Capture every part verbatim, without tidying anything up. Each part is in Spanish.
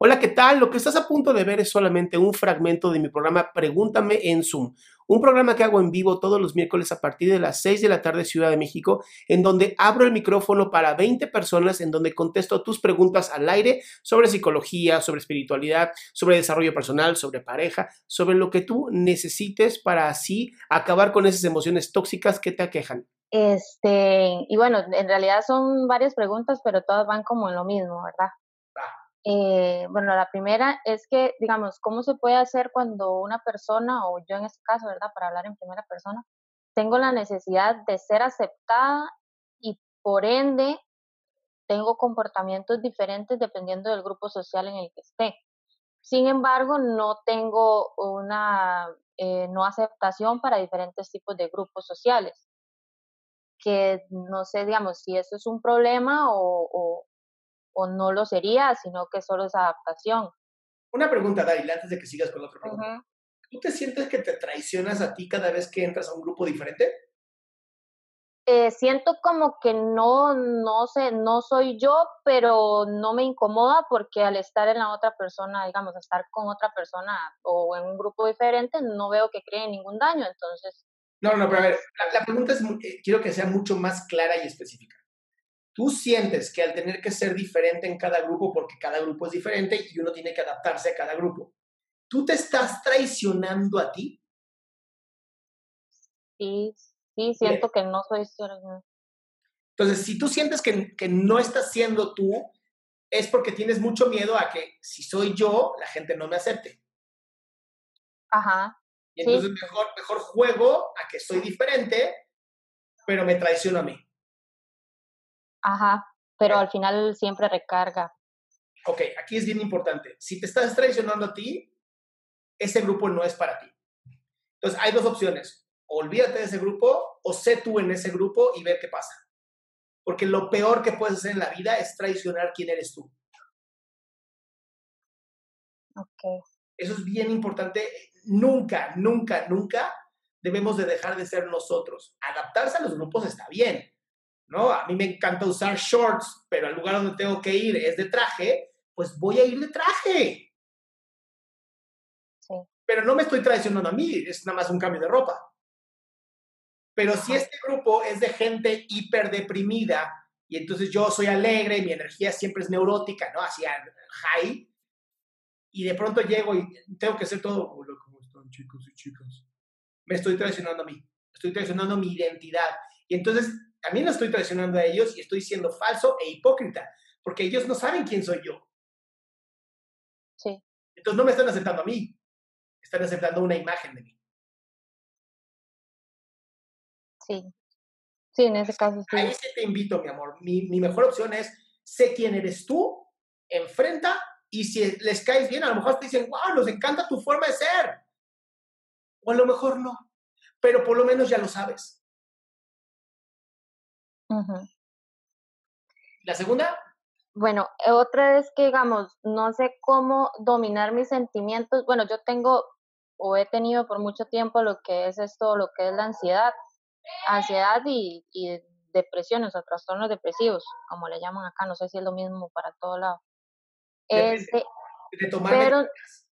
Hola, ¿qué tal? Lo que estás a punto de ver es solamente un fragmento de mi programa Pregúntame en Zoom, un programa que hago en vivo todos los miércoles a partir de las seis de la tarde Ciudad de México, en donde abro el micrófono para veinte personas, en donde contesto tus preguntas al aire sobre psicología, sobre espiritualidad, sobre desarrollo personal, sobre pareja, sobre lo que tú necesites para así acabar con esas emociones tóxicas que te aquejan. Este, y bueno, en realidad son varias preguntas, pero todas van como en lo mismo, ¿verdad? Eh, bueno, la primera es que, digamos, ¿cómo se puede hacer cuando una persona, o yo en este caso, ¿verdad?, para hablar en primera persona, tengo la necesidad de ser aceptada y por ende tengo comportamientos diferentes dependiendo del grupo social en el que esté? Sin embargo, no tengo una eh, no aceptación para diferentes tipos de grupos sociales. Que no sé, digamos, si eso es un problema o... o o no lo sería, sino que solo es adaptación. Una pregunta, Daryl, antes de que sigas con la otra pregunta. Uh-huh. ¿Tú te sientes que te traicionas a ti cada vez que entras a un grupo diferente? Eh, siento como que no, no sé, no soy yo, pero no me incomoda porque al estar en la otra persona, digamos, estar con otra persona o en un grupo diferente, no veo que cree ningún daño, entonces... No, no, pero a ver, la, la pregunta es, eh, quiero que sea mucho más clara y específica. ¿Tú sientes que al tener que ser diferente en cada grupo, porque cada grupo es diferente y uno tiene que adaptarse a cada grupo, tú te estás traicionando a ti? Sí, sí, siento Bien. Que no soy cierto. Entonces, si tú sientes que, que no estás siendo tú, es porque tienes mucho miedo a que si soy yo, la gente no me acepte. Ajá. Y entonces sí. mejor, mejor juego a que soy diferente, pero me traiciono a mí. Ajá, pero al final siempre recarga. Ok, aquí es bien importante. Si te estás traicionando a ti, ese grupo no es para ti. Entonces, hay dos opciones. Olvídate de ese grupo o sé tú en ese grupo y ver qué pasa. Porque lo peor que puedes hacer en la vida es traicionar quién eres tú. Ok. Eso es bien importante. Nunca, nunca, nunca debemos de dejar de ser nosotros. Adaptarse a los grupos está bien. ¿No? A mí me encanta usar shorts, pero al lugar donde tengo que ir es de traje, pues voy a ir de traje. Sí. Pero no me estoy traicionando a mí, es nada más un cambio de ropa. Pero si este grupo es de gente hiperdeprimida, y entonces yo soy alegre, mi energía siempre es neurótica, ¿no? Hacia high, y de pronto llego y tengo que hacer todo, hola, ¿cómo están chicos y chicas? Me estoy traicionando a mí, estoy traicionando mi identidad. Y entonces... también lo estoy traicionando a ellos y estoy siendo falso e hipócrita, porque ellos no saben quién soy yo. Sí. Entonces no me están aceptando a mí, están aceptando una imagen de mí. Sí, sí, en ese caso sí. Ahí sí te invito, mi amor. Mi, mi mejor opción es, sé quién eres tú, enfrenta, y si les caes bien, a lo mejor te dicen, wow, nos encanta tu forma de ser. O a lo mejor no, pero por lo menos ya lo sabes. ¿La segunda? Bueno, otra es que, digamos, no sé cómo dominar mis sentimientos. Bueno, yo tengo o he tenido por mucho tiempo lo que es esto, lo que es la ansiedad. Ansiedad y, y depresiones o trastornos depresivos, como le llaman acá, no sé si es lo mismo para todo lado. Este, de tomar pero, medicinas.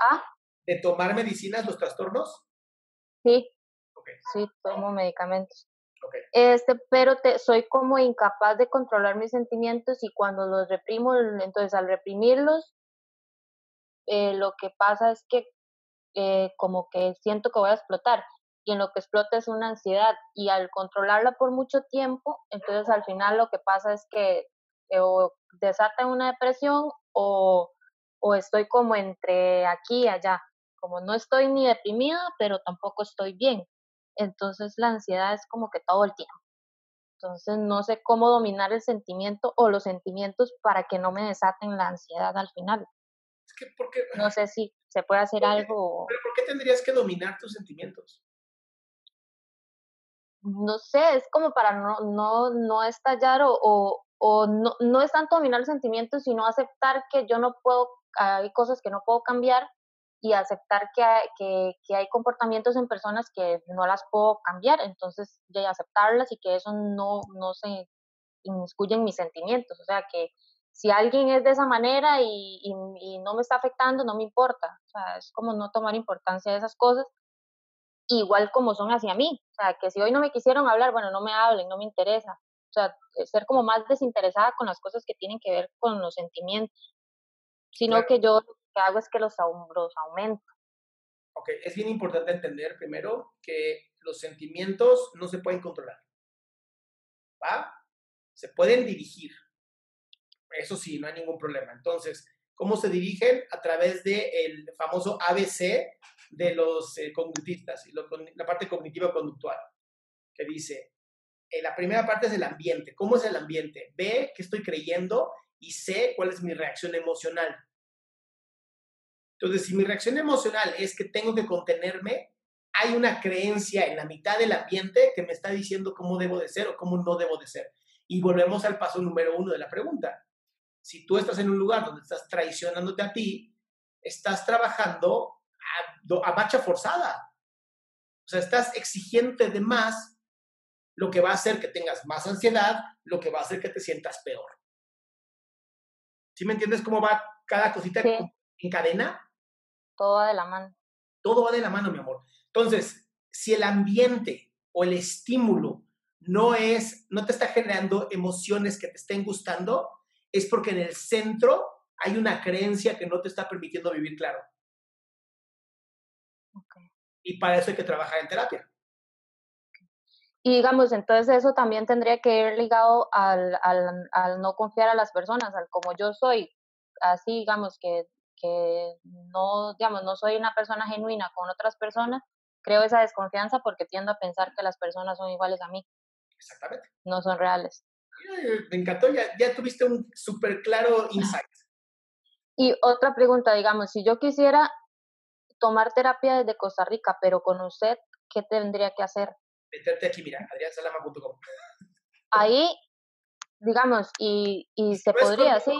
¿Ah? ¿De tomar medicinas los trastornos? Sí. Okay. Sí, tomo medicamentos. Okay. Este, pero te, soy como incapaz de controlar mis sentimientos y cuando los reprimo, entonces al reprimirlos, eh, lo que pasa es que eh, como que siento que voy a explotar y en lo que explota es una ansiedad y al controlarla por mucho tiempo, entonces al final lo que pasa es que eh, o desata una depresión o, o estoy como entre aquí y allá, como no estoy ni deprimida, pero tampoco estoy bien. Entonces la ansiedad es como que todo el tiempo. Entonces no sé cómo dominar el sentimiento o los sentimientos para que no me desaten la ansiedad al final. Es que porque, no sé si se puede hacer porque, algo. ¿Pero por qué tendrías que dominar tus sentimientos? No sé, es como para no, no, no estallar o, o, o no, no es tanto dominar los sentimientos, sino aceptar que yo no puedo, hay cosas que no puedo cambiar. Y aceptar que, que, que hay comportamientos en personas que no las puedo cambiar, entonces de aceptarlas y que eso no, no se inmiscuye en mis sentimientos. O sea, que si alguien es de esa manera y, y, y no me está afectando, no me importa. O sea, es como no tomar importancia de esas cosas, igual como son hacia mí. O sea, que si hoy no me quisieron hablar, bueno, no me hablen, no me interesa. O sea, ser como más desinteresada con las cosas que tienen que ver con los sentimientos. Sino claro. que yo... que hago es que los, los aumento. Ok, es bien importante entender primero que los sentimientos no se pueden controlar, ¿va? Se pueden dirigir, eso sí, no hay ningún problema. Entonces, ¿cómo se dirigen? A través del famoso A B C de los eh, conductistas, y lo, la parte cognitivo-conductual, que dice, eh, la primera parte es el ambiente. ¿Cómo es el ambiente? B, qué estoy creyendo, y C, cuál es mi reacción emocional. Entonces, si mi reacción emocional es que tengo que contenerme, hay una creencia en la mitad del ambiente que me está diciendo cómo debo de ser o cómo no debo de ser. Y volvemos al paso número uno de la pregunta. Si tú estás en un lugar donde estás traicionándote a ti, estás trabajando a, a marcha forzada. O sea, estás exigente de más, lo que va a hacer que tengas más ansiedad, lo que va a hacer que te sientas peor. ¿Sí me entiendes cómo va cada cosita sí. en cadena? Todo va de la mano. Todo va de la mano, mi amor. Entonces, si el ambiente o el estímulo no es, no te está generando emociones que te estén gustando, es porque en el centro hay una creencia que no te está permitiendo vivir claro. Okay. Y para eso hay que trabajar en terapia. Okay. Y digamos, entonces eso también tendría que ir ligado al, al, al no confiar a las personas, al como yo soy. Así, digamos, que que no, digamos, no soy una persona genuina con otras personas, creo esa desconfianza porque tiendo a pensar que las personas son iguales a mí. Exactamente. No son reales. Me encantó, ya, ya tuviste un súper claro insight. Y otra pregunta, digamos, si yo quisiera tomar terapia desde Costa Rica, pero con usted, ¿qué tendría que hacer? Meterte aquí, mira, adrian salama punto com. Ahí, digamos, y, y se podría, ¿sí?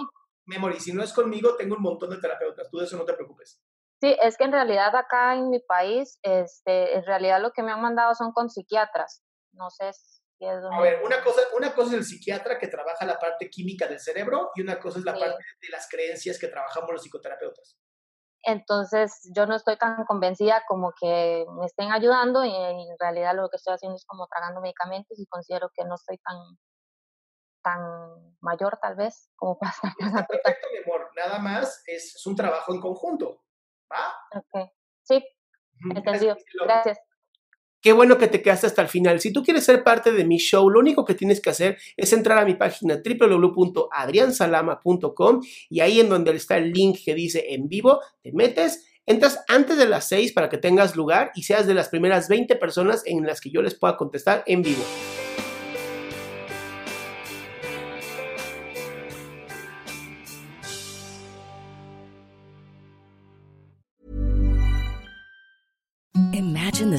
Memory, si no es conmigo, tengo un montón de terapeutas. Tú de eso no te preocupes. Sí, es que en realidad acá en mi país, este, en realidad lo que me han mandado son con psiquiatras. No sé si es... Donde... A ver, una cosa, una cosa es el psiquiatra que trabaja la parte química del cerebro y una cosa es la sí. parte de las creencias que trabajamos los psicoterapeutas. Entonces, yo no estoy tan convencida como que me estén ayudando y en realidad lo que estoy haciendo es como tragando medicamentos y considero que no estoy tan... tan mayor tal vez, como pasa. Perfecto, mi amor, nada más es, es un trabajo en conjunto, ¿va? Ok, sí, entendido, gracias. Qué bueno que te quedaste hasta el final. Si tú quieres ser parte de mi show, lo único que tienes que hacer es entrar a mi página doble u doble u doble u punto adrian salama punto com y ahí en donde está el link que dice en vivo, te metes. Entras antes de las seis para que tengas lugar y seas de las primeras veinte personas en las que yo les pueda contestar en vivo. Imagine the